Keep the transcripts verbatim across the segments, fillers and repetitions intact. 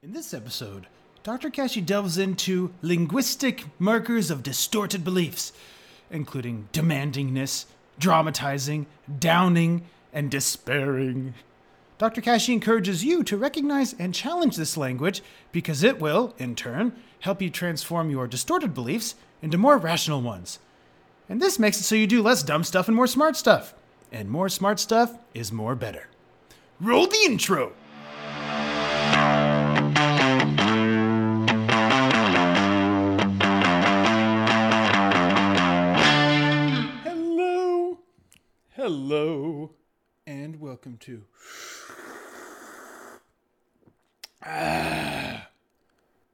In this episode, Doctor Kashey delves into linguistic markers of distorted beliefs, including demandingness, dramatizing, downing, and despairing. Doctor Kashey encourages you to recognize and challenge this language because it will, in turn, help you transform your distorted beliefs into more rational ones. And this makes it so you do less dumb stuff and more smart stuff. And more smart stuff is more better. Roll the intro! Hello, and welcome to ah,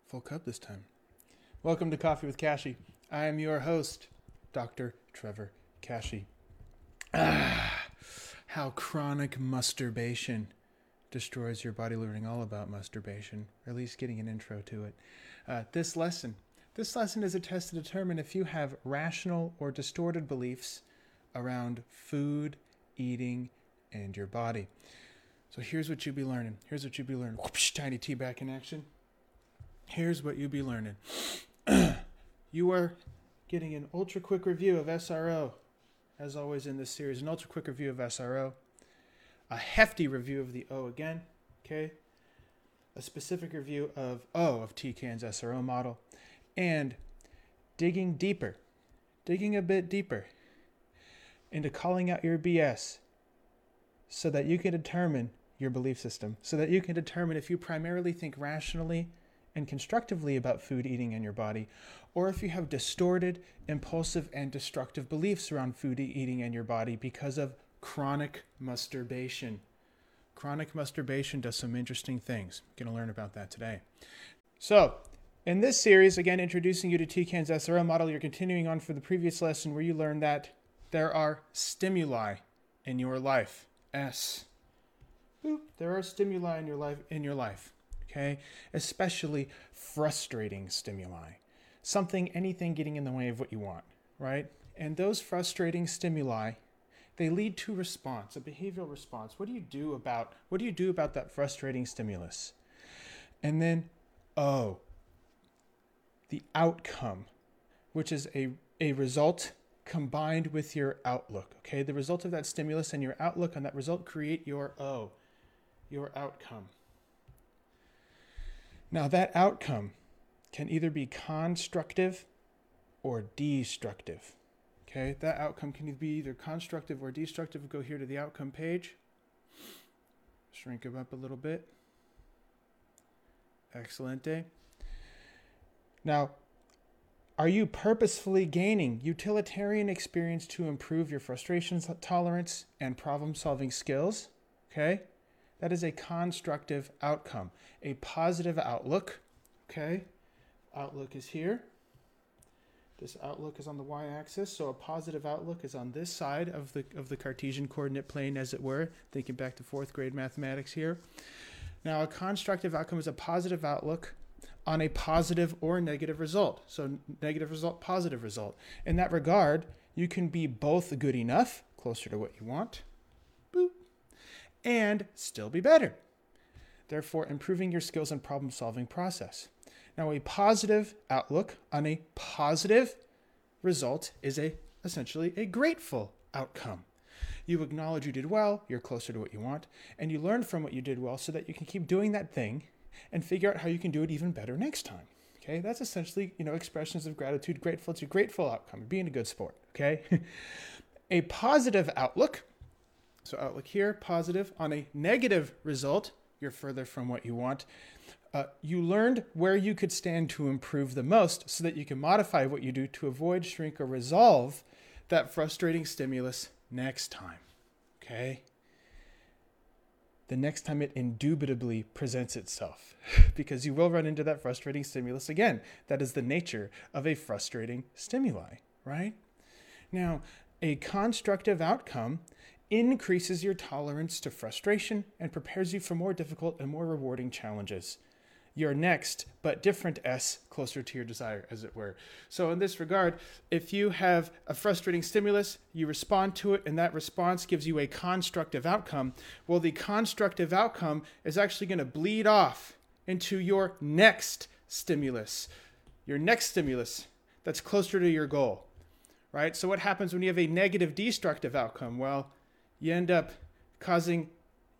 full cup this time. Welcome to Coffee with Kashey. I am your host, Doctor Trevor Kashey. Ah, how chronic masturbation destroys your body. Learning all about masturbation, or at least getting an intro to it. Uh, this lesson, this lesson is a test to determine if you have rational or distorted beliefs around food, eating, and your body. So here's what you'll be learning. Here's what you'll be learning. Whoosh, tiny tea back in action. Here's what you'll be learning. You are getting an ultra quick review of S R O, as always in this series. An ultra quick review of S R O. A hefty review of the O again, okay? A specific review of O of T CAN's S R O model. And digging deeper, digging a bit deeper into calling out your B S so that you can determine your belief system, so that you can determine if you primarily think rationally and constructively about food, eating, and your body, or if you have distorted, impulsive, and destructive beliefs around food, eating, and your body because of chronic masturbation. Chronic masturbation does some interesting things. Going to learn about that today. So, in this series, again, introducing you to T CAN's S R O model, you're continuing on for the previous lesson where you learned that there are stimuli in your life. S. Boop. There are stimuli in your life, in your life, okay? Especially frustrating stimuli. Something, anything getting in the way of what you want, right? And those frustrating stimuli, they lead to response, a behavioral response. What do you do about, what do you do about that frustrating stimulus? And then, oh, the outcome, which is a, a result combined with your outlook, okay? The result of that stimulus and your outlook on that result create your O, your outcome. Now that outcome can either be constructive or destructive, okay? That outcome can be either constructive or destructive. Go here to the outcome page. Shrink it up a little bit. Excelente. Now, are you purposefully gaining utilitarian experience to improve your frustration tolerance and problem-solving skills? Okay, that is a constructive outcome, a positive outlook. Okay, outlook is here. This outlook is on the y-axis, so a positive outlook is on this side of the of the Cartesian coordinate plane, as it were. Thinking back to fourth grade mathematics here. Now, a constructive outcome is a positive outlook on a positive or negative result. So negative result, positive result. In that regard, you can be both good enough, closer to what you want, boop, and still be better, therefore improving your skills and problem-solving process. Now, a positive outlook on a positive result is a essentially a grateful outcome. You acknowledge you did well, you're closer to what you want, and you learn from what you did well so that you can keep doing that thing and figure out how you can do it even better next time, okay? That's essentially, you know, expressions of gratitude, grateful. It's a grateful outcome, being a good sport, okay? A positive outlook, so outlook here, positive, on a negative result, you're further from what you want. Uh, you learned where you could stand to improve the most so that you can modify what you do to avoid, shrink, or resolve that frustrating stimulus next time, okay? The next time it indubitably presents itself, because you will run into that frustrating stimulus again. That is the nature of a frustrating stimuli, right? Now, a constructive outcome increases your tolerance to frustration and prepares you for more difficult and more rewarding challenges. Your next, but different S, closer to your desire, as it were. So in this regard, if you have a frustrating stimulus, you respond to it, and that response gives you a constructive outcome. Well, the constructive outcome is actually going to bleed off into your next stimulus, your next stimulus that's closer to your goal, right? So what happens when you have a negative destructive outcome? Well, you end up causing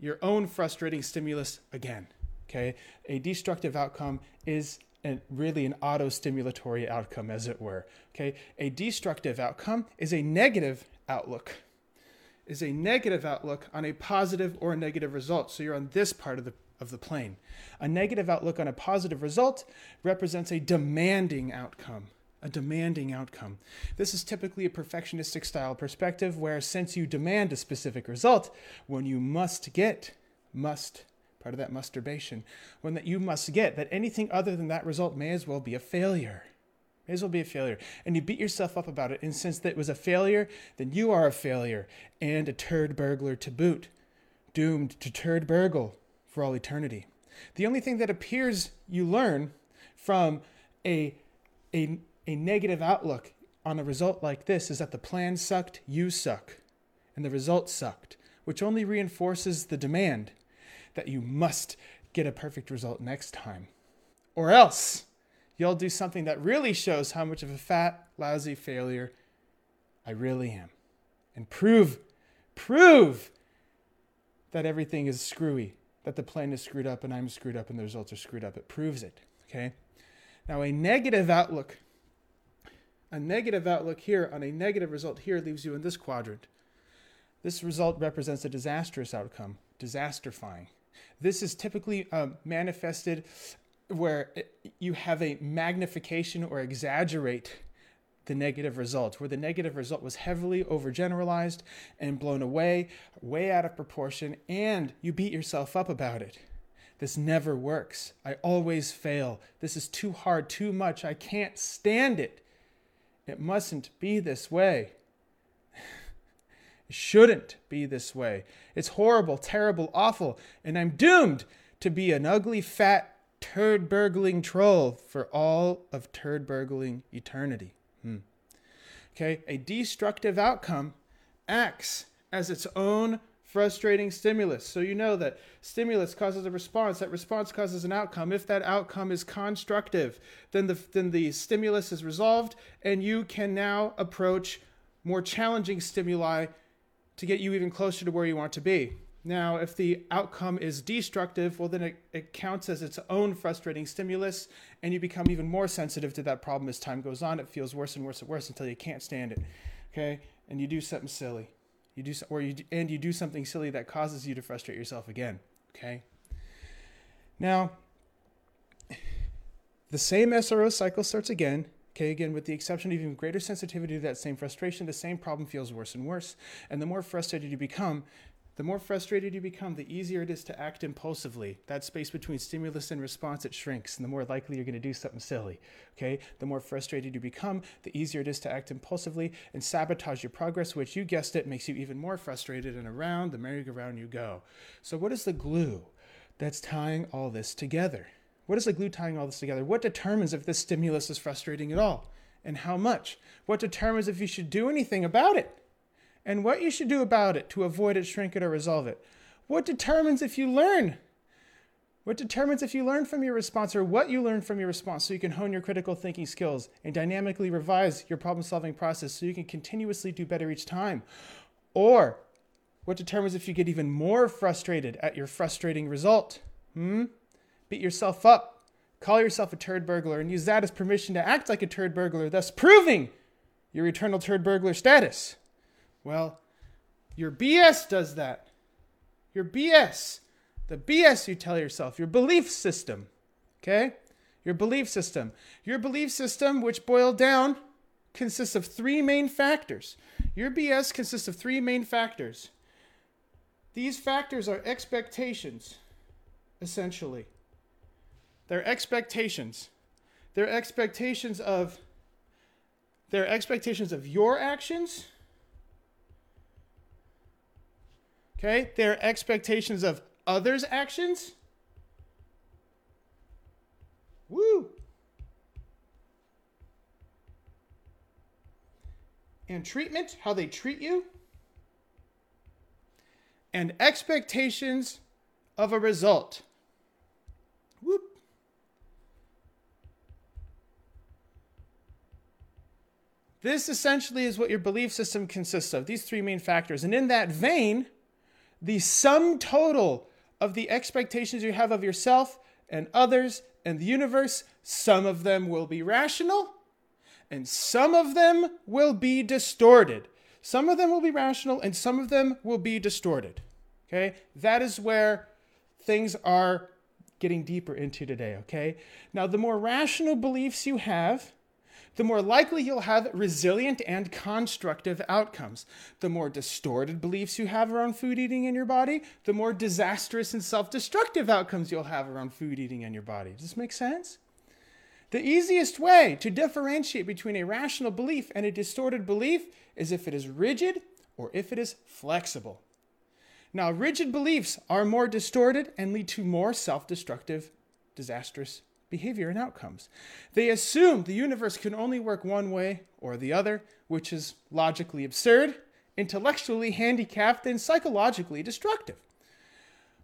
your own frustrating stimulus again, okay? A destructive outcome is an, really an auto-stimulatory outcome, as it were, okay? A destructive outcome is a negative outlook, is a negative outlook on a positive or a negative result. So you're on this part of the of the plane. A negative outlook on a positive result represents a demanding outcome, a demanding outcome. This is typically a perfectionistic style perspective where, since you demand a specific result, when you must get, must, part of that masturbation, when that you must get, that anything other than that result may as well be a failure. May as well be a failure. And you beat yourself up about it. And since that was a failure, then you are a failure and a turd burglar to boot, doomed to turd burgle for all eternity. The only thing that appears you learn from a, a, a negative outlook on a result like this is that the plan sucked, you suck, and the result sucked, which only reinforces the demand that you must get a perfect result next time. Or else you'll do something that really shows how much of a fat, lousy failure I really am. And prove, prove that everything is screwy, that the plan is screwed up and I'm screwed up and the results are screwed up. It proves it, okay? Now a negative outlook, a negative outlook here on a negative result here leaves you in this quadrant. This result represents a disastrous outcome, disasterfying. This is typically um, manifested where you have a magnification or exaggerate the negative result, where the negative result was heavily overgeneralized and blown away, way out of proportion, and you beat yourself up about it. This never works. I always fail. This is too hard, too much. I can't stand it. It mustn't be this way. It shouldn't be this way. It's horrible, terrible, awful, and I'm doomed to be an ugly, fat, turd-burgling troll for all of turd-burgling eternity. Hmm. Okay, a destructive outcome acts as its own frustrating stimulus. So you know that stimulus causes a response, that response causes an outcome. If that outcome is constructive, then the, then the stimulus is resolved and you can now approach more challenging stimuli to get you even closer to where you want to be. Now, if the outcome is destructive, well, then it, it counts as its own frustrating stimulus, and you become even more sensitive to that problem as time goes on. It feels worse and worse and worse until you can't stand it, okay? And you do something silly. You do, or you, and you do something silly that causes you to frustrate yourself again, okay? Now, the same S R O cycle starts again. Okay, again, with the exception of even greater sensitivity to that same frustration, the same problem feels worse and worse. And the more frustrated you become, The more frustrated you become, the easier it is to act impulsively. That space between stimulus and response, it shrinks, and the more likely you're going to do something silly, okay? The more frustrated you become, the easier it is to act impulsively and sabotage your progress, which, you guessed it, makes you even more frustrated, and around the merry-go-round you go. So what is the glue that's tying all this together? What is the glue tying all this together? What determines if this stimulus is frustrating at all, and how much? What determines if you should do anything about it? And what you should do about it to avoid it, shrink it, or resolve it? What determines if you learn? What determines if you learn from your response, or what you learn from your response, so you can hone your critical thinking skills and dynamically revise your problem-solving process so you can continuously do better each time? Or what determines if you get even more frustrated at your frustrating result? Hmm? Beat yourself up, call yourself a turd burglar, and use that as permission to act like a turd burglar, thus proving your eternal turd burglar status. Well, your B S does that. Your B S, the B S you tell yourself, your belief system, okay? Your belief system. Your belief system, which boiled down, consists of three main factors. Your B S consists of three main factors. These factors are expectations, essentially. They're expectations. They're expectations of, they're expectations of your actions. Okay, their expectations of others' actions. Woo! And treatment, how they treat you. And expectations of a result. Whoop! This essentially is what your belief system consists of, these three main factors. And in that vein, the sum total of the expectations you have of yourself and others and the universe, some of them will be rational and some of them will be distorted. Some of them will be rational and some of them will be distorted. Okay? That is where things are getting deeper into today. Okay? Now, the more rational beliefs you have, the more likely you'll have resilient and constructive outcomes. The more distorted beliefs you have around food eating in your body, the more disastrous and self-destructive outcomes you'll have around food eating in your body. Does this make sense? The easiest way to differentiate between a rational belief and a distorted belief is if it is rigid or if it is flexible. Now, rigid beliefs are more distorted and lead to more self-destructive, disastrous behavior and outcomes. They assume the universe can only work one way or the other, which is logically absurd, intellectually handicapped, and psychologically destructive.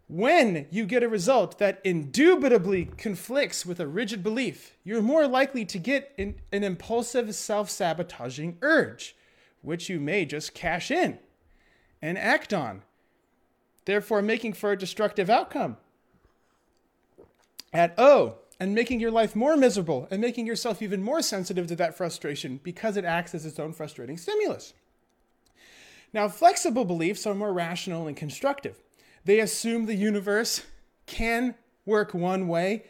When you get a result that indubitably conflicts with a rigid belief, you're more likely to get an, an impulsive, self-sabotaging urge, which you may just cash in and act on, therefore making for a destructive outcome at O, and making your life more miserable and making yourself even more sensitive to that frustration because it acts as its own frustrating stimulus. Now, flexible beliefs are more rational and constructive. They assume the universe can work one way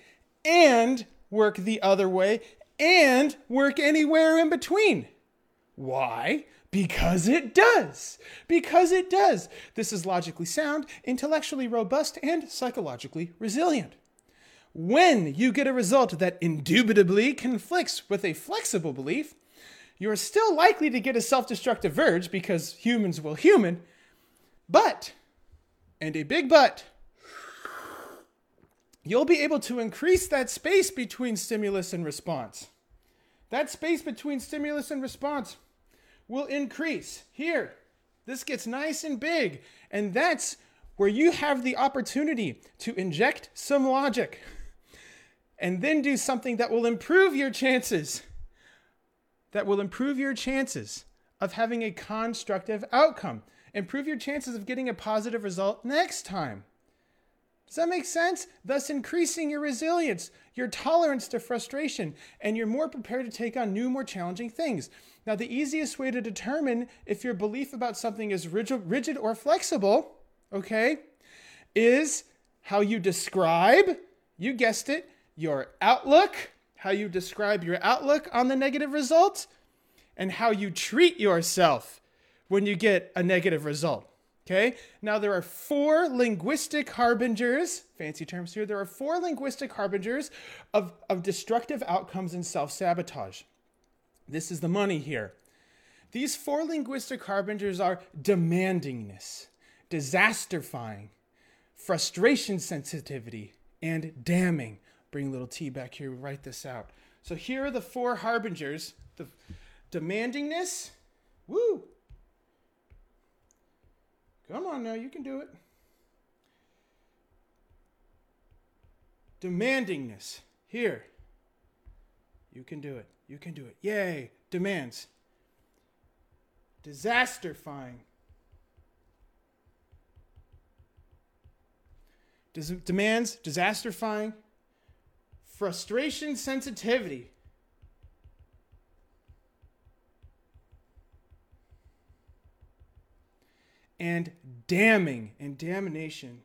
and work the other way and work anywhere in between. Why? Because it does. Because it does. This is logically sound, intellectually robust, and psychologically resilient. When you get a result that indubitably conflicts with a flexible belief, you're still likely to get a self-destructive urge because humans will human, but, and a big but, you'll be able to increase that space between stimulus and response. That space between stimulus and response will increase. Here, this gets nice and big, and that's where you have the opportunity to inject some logic and then do something that will improve your chances, that will improve your chances of having a constructive outcome, improve your chances of getting a positive result next time. Does that make sense? Thus increasing your resilience, your tolerance to frustration, and you're more prepared to take on new, more challenging things. Now, the easiest way to determine if your belief about something is rigid or flexible, okay, is how you describe, you guessed it, your outlook, how you describe your outlook on the negative result, and how you treat yourself when you get a negative result, okay? Now, there are four linguistic harbingers, fancy terms here, there are four linguistic harbingers of, of destructive outcomes and self-sabotage. This is the money here. These four linguistic harbingers are demandingness, disasterfying, frustration sensitivity, and damning. Bring little T back here, we'll write this out. So here are the four harbingers, the demandingness, woo. Come on now, you can do it. Demandingness, here. You can do it, you can do it, yay, demands. Disasterfying. Des- demands, disasterfying, frustration sensitivity, and damning and damnation.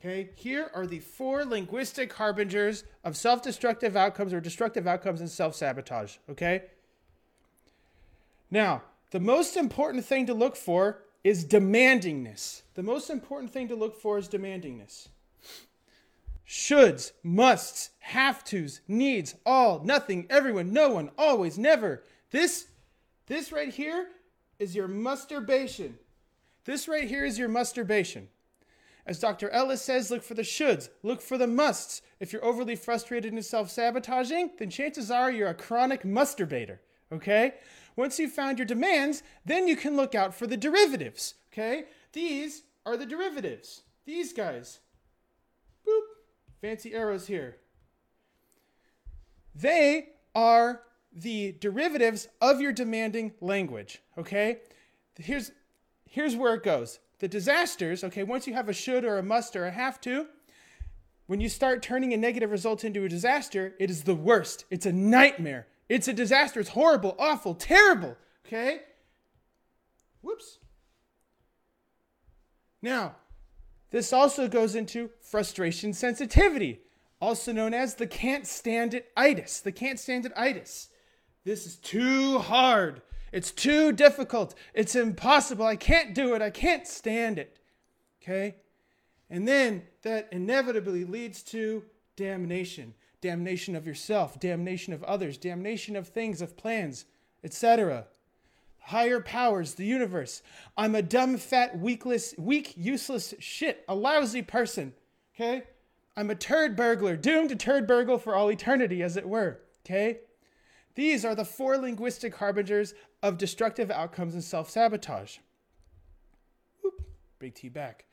Okay, here are the four linguistic harbingers of self-destructive outcomes or destructive outcomes and self-sabotage, okay? Now, the most important thing to look for is demandingness. The most important thing to look for is demandingness. Shoulds, musts, have tos, needs, all, nothing, everyone, no one, always, never. This, this right here is your masturbation. This right here is your masturbation. As Doctor Ellis says, look for the shoulds, look for the musts. If you're overly frustrated and self-sabotaging, then chances are you're a chronic masturbator. Okay? Once you've found your demands, then you can look out for the derivatives. Okay? These are the derivatives. These guys. Boop. Fancy arrows here. They are the derivatives of your demanding language, okay? Here's, here's where it goes. The disasters, okay, once you have a should or a must or a have to, when you start turning a negative result into a disaster, it is the worst. It's a nightmare. It's a disaster. It's horrible, awful, terrible, okay? Whoops. Now, this also goes into frustration sensitivity, also known as the can't stand it-itis, the can't stand it-itis. This is too hard. It's too difficult. It's impossible. I can't do it. I can't stand it, okay? And then that inevitably leads to damnation, damnation of yourself, damnation of others, damnation of things, of plans, et cetera. Higher powers, the universe. I'm a dumb, fat, weakless, weak, useless shit, a lousy person, okay? I'm a turd burglar, doomed to turd burgle for all eternity, as it were, okay? These are the four linguistic harbingers of destructive outcomes and self-sabotage. Oop, big T back.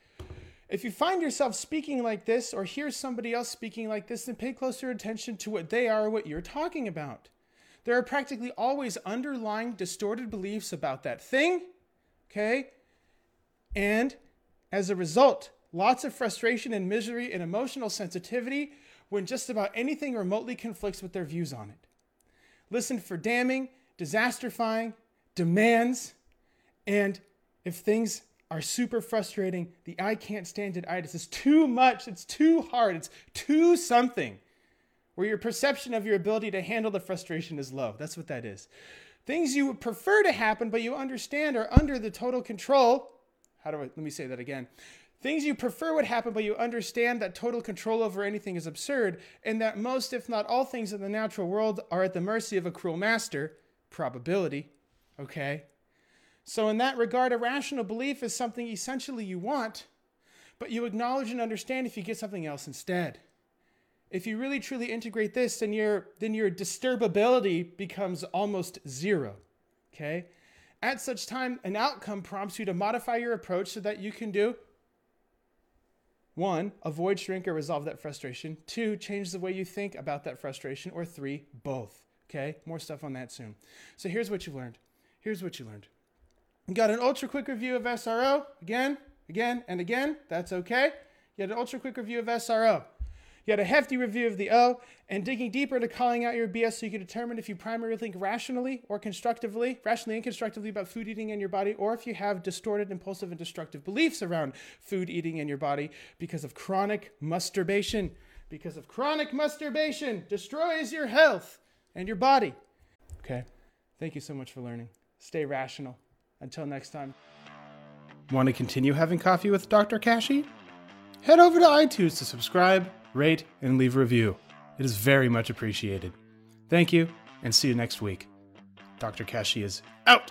If you find yourself speaking like this or hear somebody else speaking like this, then pay closer attention to what they are or what you're talking about. There are practically always underlying distorted beliefs about that thing, okay? And as a result, lots of frustration and misery and emotional sensitivity when just about anything remotely conflicts with their views on it. Listen for damning, disasterfying, demands, and if things are super frustrating, the I can't stand it-itis is too much, it's too hard, it's too something, where your perception of your ability to handle the frustration is low. That's what that is. Things you would prefer to happen, but you understand are under the total control. How do I, let me say that again. Things you prefer would happen, but you understand that total control over anything is absurd, and that most, if not all things in the natural world are at the mercy of a cruel master, probability, okay? So in that regard, a rational belief is something essentially you want, but you acknowledge and understand if you get something else instead. If you really truly integrate this, then your, then your disturbability becomes almost zero, okay? At such time, an outcome prompts you to modify your approach so that you can do one, avoid, shrink, or resolve that frustration. Two, change the way you think about that frustration. Or three, both, okay? More stuff on that soon. So here's what you learned. Here's what you learned. You got an ultra quick review of S R O, again, again, and again, that's okay. You had an ultra quick review of S R O. You had a hefty review of the O, and digging deeper into calling out your B S so you can determine if you primarily think rationally or constructively, rationally and constructively about food eating in your body, or if you have distorted, impulsive, and destructive beliefs around food eating in your body because of chronic masturbation. Because of chronic masturbation destroys your health and your body. Okay, thank you so much for learning. Stay rational. Until next time. Want to continue having coffee with Doctor Kashey? Head over to iTunes to subscribe, rate, and leave a review. It is very much appreciated. Thank you, and see you next week. Doctor Kashey is out!